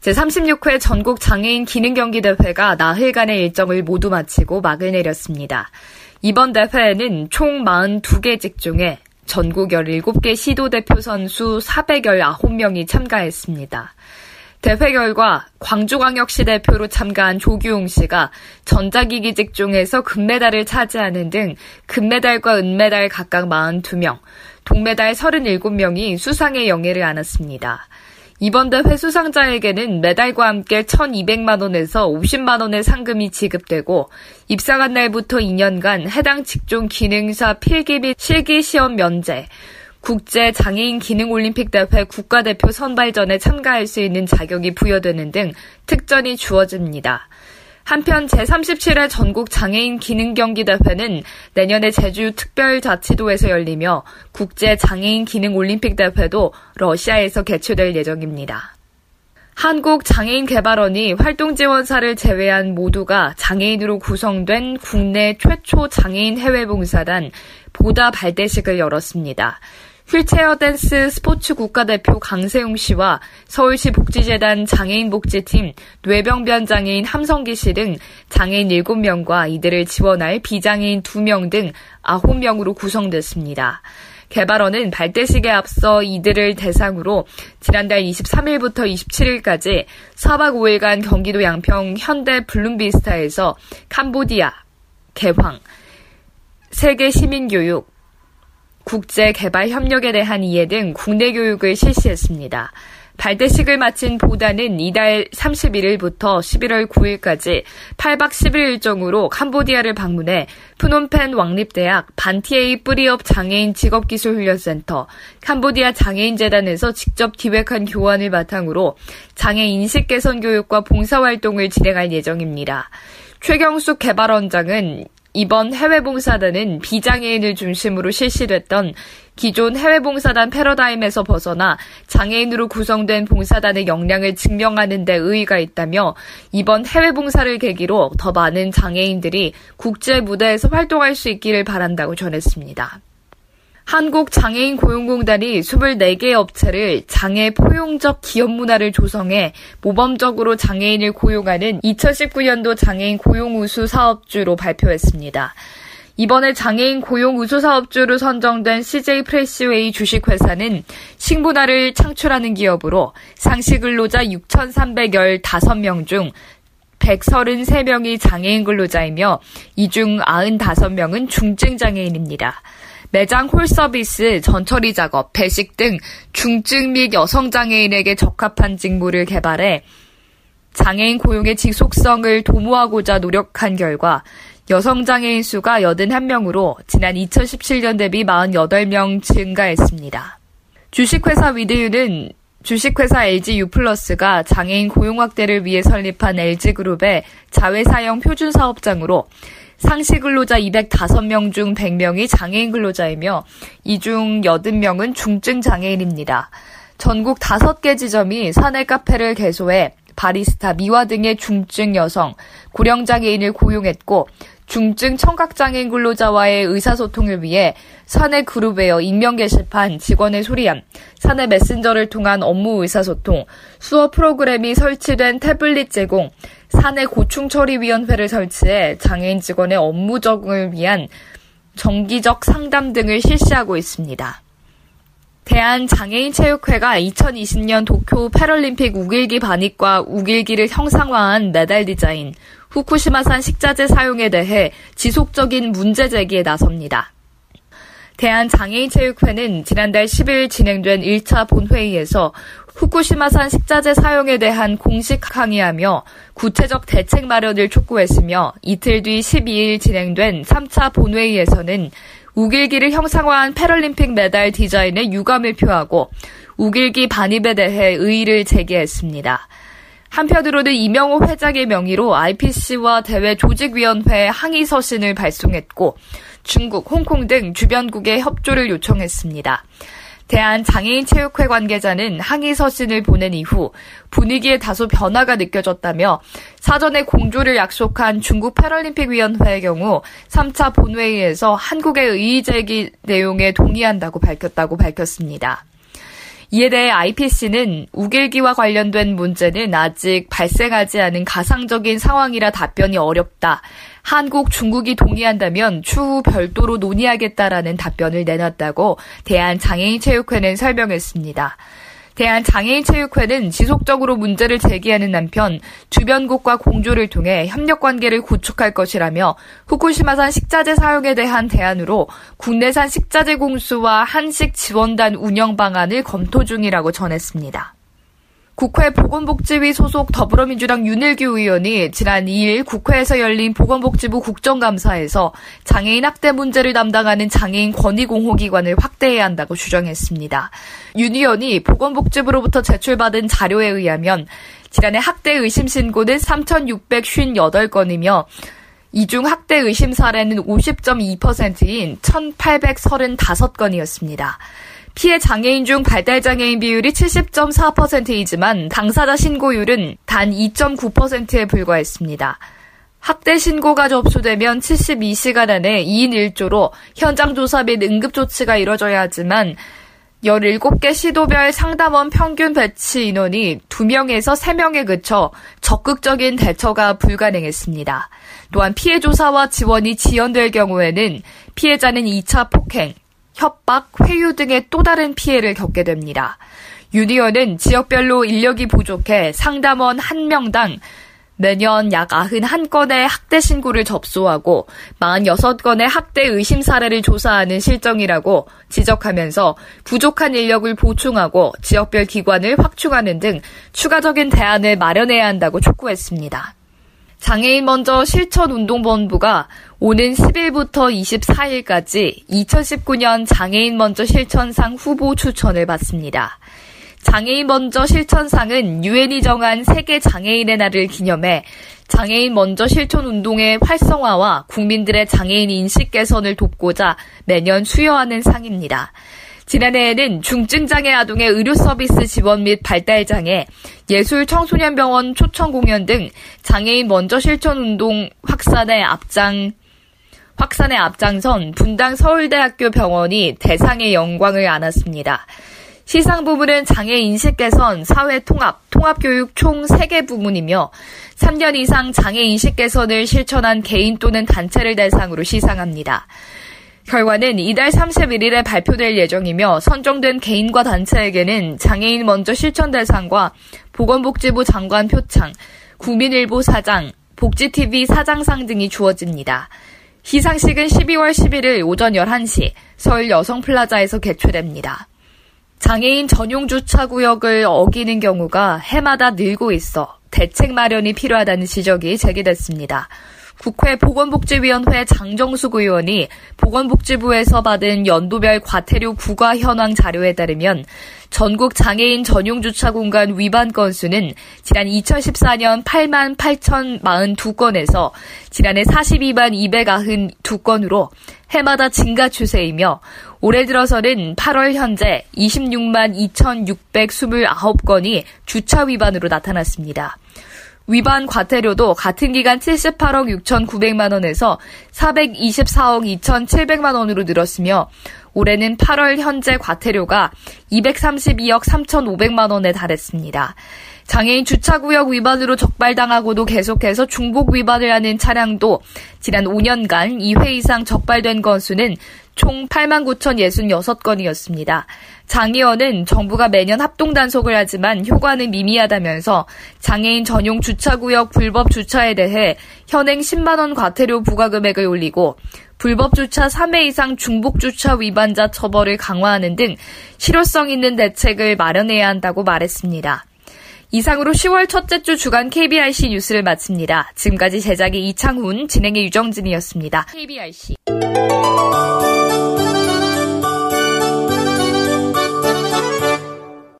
제36회 전국 장애인 기능경기대회가 나흘간의 일정을 모두 마치고 막을 내렸습니다. 이번 대회에는 총 42개 직종에 전국 17개 시도대표 선수 419명이 참가했습니다. 대회 결과 광주광역시 대표로 참가한 조규용 씨가 전자기기 직종에서 금메달을 차지하는 등 금메달과 은메달 각각 42명, 동메달 37명이 수상의 영예를 안았습니다. 이번 대회 수상자에게는 메달과 함께 1,200만원에서 50만원의 상금이 지급되고 입상한 날부터 2년간 해당 직종 기능사 필기 및 실기시험 면제, 국제장애인기능올림픽대회 국가대표 선발전에 참가할 수 있는 자격이 부여되는 등 특전이 주어집니다. 한편 제37회 전국장애인기능경기대회는 내년에 제주특별자치도에서 열리며 국제장애인기능올림픽대회도 러시아에서 개최될 예정입니다. 한국장애인개발원이 활동지원사를 제외한 모두가 장애인으로 구성된 국내 최초 장애인 해외봉사단 보다 발대식을 열었습니다. 휠체어 댄스 스포츠 국가대표 강세웅 씨와 서울시 복지재단 장애인복지팀 뇌병변장애인 함성기 씨 등 장애인 7명과 이들을 지원할 비장애인 2명 등 9명으로 구성됐습니다. 개발원은 발대식에 앞서 이들을 대상으로 지난달 23일부터 27일까지 4박 5일간 경기도 양평 현대 블룸비스타에서 캄보디아, 개황, 세계시민교육, 국제개발협력에 대한 이해 등 국내 교육을 실시했습니다. 발대식을 마친 보다는 이달 31일부터 11월 9일까지 8박 10일 일정으로 캄보디아를 방문해 프놈펜 왕립대학 반티에이 뿌리업 장애인 직업기술훈련센터, 캄보디아 장애인재단에서 직접 기획한 교환을 바탕으로 장애인식개선 교육과 봉사활동을 진행할 예정입니다. 최경숙 개발원장은 이번 해외봉사단은 비장애인을 중심으로 실시됐던 기존 해외봉사단 패러다임에서 벗어나 장애인으로 구성된 봉사단의 역량을 증명하는 데 의의가 있다며 이번 해외봉사를 계기로 더 많은 장애인들이 국제 무대에서 활동할 수 있기를 바란다고 전했습니다. 한국장애인고용공단이 24개 업체를 장애 포용적 기업 문화를 조성해 모범적으로 장애인을 고용하는 2019년도 장애인 고용 우수 사업주로 발표했습니다. 이번에 장애인 고용 우수 사업주로 선정된 CJ프레시웨이 주식회사는 식문화를 창출하는 기업으로 상시 근로자 6,315명 중 133명이 장애인 근로자이며 이 중 95명은 중증 장애인입니다. 매장 홀서비스, 전처리 작업, 배식 등 중증 및 여성장애인에게 적합한 직무를 개발해 장애인 고용의 지속성을 도모하고자 노력한 결과 여성장애인 수가 81명으로 지난 2017년 대비 48명 증가했습니다. 주식회사 위드유는 주식회사 LG유플러스가 장애인 고용 확대를 위해 설립한 LG그룹의 자회사형 표준사업장으로 상시 근로자 205명 중 100명이 장애인 근로자이며 이 중 80명은 중증 장애인입니다. 전국 5개 지점이 사내 카페를 개소해 바리스타, 미화 등의 중증 여성, 고령 장애인을 고용했고 중증 청각장애인 근로자와의 의사소통을 위해 사내 그룹웨어 익명 게시판, 직원의 소리함, 사내 메신저를 통한 업무 의사소통, 수업 프로그램이 설치된 태블릿 제공, 사내 고충처리위원회를 설치해 장애인 직원의 업무 적응을 위한 정기적 상담 등을 실시하고 있습니다. 대한장애인체육회가 2020년 도쿄 패럴림픽 우길기 반입과 우길기를 형상화한 메달 디자인, 후쿠시마산 식자재 사용에 대해 지속적인 문제 제기에 나섭니다. 대한장애인체육회는 지난달 10일 진행된 1차 본회의에서 후쿠시마산 식자재 사용에 대한 공식 항의하며 구체적 대책 마련을 촉구했으며 이틀 뒤 12일 진행된 3차 본회의에서는 우길기를 형상화한 패럴림픽 메달 디자인에 유감을 표하고 우길기 반입에 대해 의의를 제기했습니다. 한편으로는 이명호 회장의 명의로 IPC와 대외조직위원회에 항의 서신을 발송했고 중국, 홍콩 등 주변국에 협조를 요청했습니다. 대한장애인체육회 관계자는 항의 서신을 보낸 이후 분위기에 다소 변화가 느껴졌다며 사전에 공조를 약속한 중국 패럴림픽위원회의 경우 3차 본회의에서 한국의 의의제기 내용에 동의한다고 밝혔습니다. 이에 대해 IPC는 우길기와 관련된 문제는 아직 발생하지 않은 가상적인 상황이라 답변이 어렵다. 한국, 중국이 동의한다면 추후 별도로 논의하겠다라는 답변을 내놨다고 대한장애인체육회는 설명했습니다. 대한장애인체육회는 지속적으로 문제를 제기하는 한편 주변국과 공조를 통해 협력관계를 구축할 것이라며 후쿠시마산 식자재 사용에 대한 대안으로 국내산 식자재 공수와 한식지원단 운영 방안을 검토 중이라고 전했습니다. 국회 보건복지위 소속 더불어민주당 윤일규 의원이 지난 2일 국회에서 열린 보건복지부 국정감사에서 장애인 학대 문제를 담당하는 장애인 권익옹호기관을 확대해야 한다고 주장했습니다. 윤 의원이 보건복지부로부터 제출받은 자료에 의하면 지난해 학대 의심 신고는 3,658건이며 이 중 학대 의심 사례는 50.2%인 1,835건이었습니다. 피해 장애인 중 발달장애인 비율이 70.4%이지만 당사자 신고율은 단 2.9%에 불과했습니다. 학대 신고가 접수되면 72시간 안에 2인 1조로 현장 조사 및 응급조치가 이뤄져야 하지만 17개 시도별 상담원 평균 배치 인원이 2명에서 3명에 그쳐 적극적인 대처가 불가능했습니다. 또한 피해 조사와 지원이 지연될 경우에는 피해자는 2차 폭행, 협박, 회유 등의 또 다른 피해를 겪게 됩니다. 윤 의원은 지역별로 인력이 부족해 상담원 1명당 매년 약 91건의 학대 신고를 접수하고 46건의 학대 의심 사례를 조사하는 실정이라고 지적하면서 부족한 인력을 보충하고 지역별 기관을 확충하는 등 추가적인 대안을 마련해야 한다고 촉구했습니다. 장애인 먼저 실천운동본부가 오는 10일부터 24일까지 2019년 장애인 먼저 실천상 후보 추천을 받습니다. 장애인 먼저 실천상은 유엔이 정한 세계 장애인의 날을 기념해 장애인 먼저 실천운동의 활성화와 국민들의 장애인 인식 개선을 돕고자 매년 수여하는 상입니다. 지난해에는 중증장애 아동의 의료서비스 지원 및 발달장애, 예술청소년병원 초청공연 등 장애인 먼저 실천운동 확산에 앞장선 분당 서울대학교 병원이 대상의 영광을 안았습니다. 시상 부문은 장애 인식 개선, 사회 통합, 통합교육 총 3개 부문이며 3년 이상 장애 인식 개선을 실천한 개인 또는 단체를 대상으로 시상합니다. 결과는 이달 31일에 발표될 예정이며 선정된 개인과 단체에게는 장애인 먼저 실천 대상과 보건복지부 장관 표창, 국민일보 사장, 복지TV 사장상 등이 주어집니다. 시상식은 12월 11일 오전 11시 서울 여성플라자에서 개최됩니다. 장애인 전용 주차구역을 어기는 경우가 해마다 늘고 있어 대책 마련이 필요하다는 지적이 제기됐습니다. 국회 보건복지위원회 장정숙 의원이 보건복지부에서 받은 연도별 과태료 부과 현황 자료에 따르면 전국 장애인 전용 주차 공간 위반 건수는 지난 2014년 88,042건에서 지난해 422,292건으로 해마다 증가 추세이며 올해 들어서는 8월 현재 262,629건이 주차 위반으로 나타났습니다. 위반 과태료도 같은 기간 78억 6,900만 원에서 424억 2,700만 원으로 늘었으며 올해는 8월 현재 과태료가 232억 3,500만 원에 달했습니다. 장애인 주차구역 위반으로 적발당하고도 계속해서 중복 위반을 하는 차량도 지난 5년간 2회 이상 적발된 건수는 총 89,066건이었습니다. 장 의원은 정부가 매년 합동단속을 하지만 효과는 미미하다면서 장애인 전용 주차구역 불법 주차에 대해 현행 10만 원 과태료 부과금액을 올리고 불법 주차 3회 이상 중복 주차 위반자 처벌을 강화하는 등 실효성 있는 대책을 마련해야 한다고 말했습니다. 이상으로 10월 첫째 주 주간 KBIC 뉴스를 마칩니다. 지금까지 제작의 이창훈, 진행의 유정진이었습니다. KBIC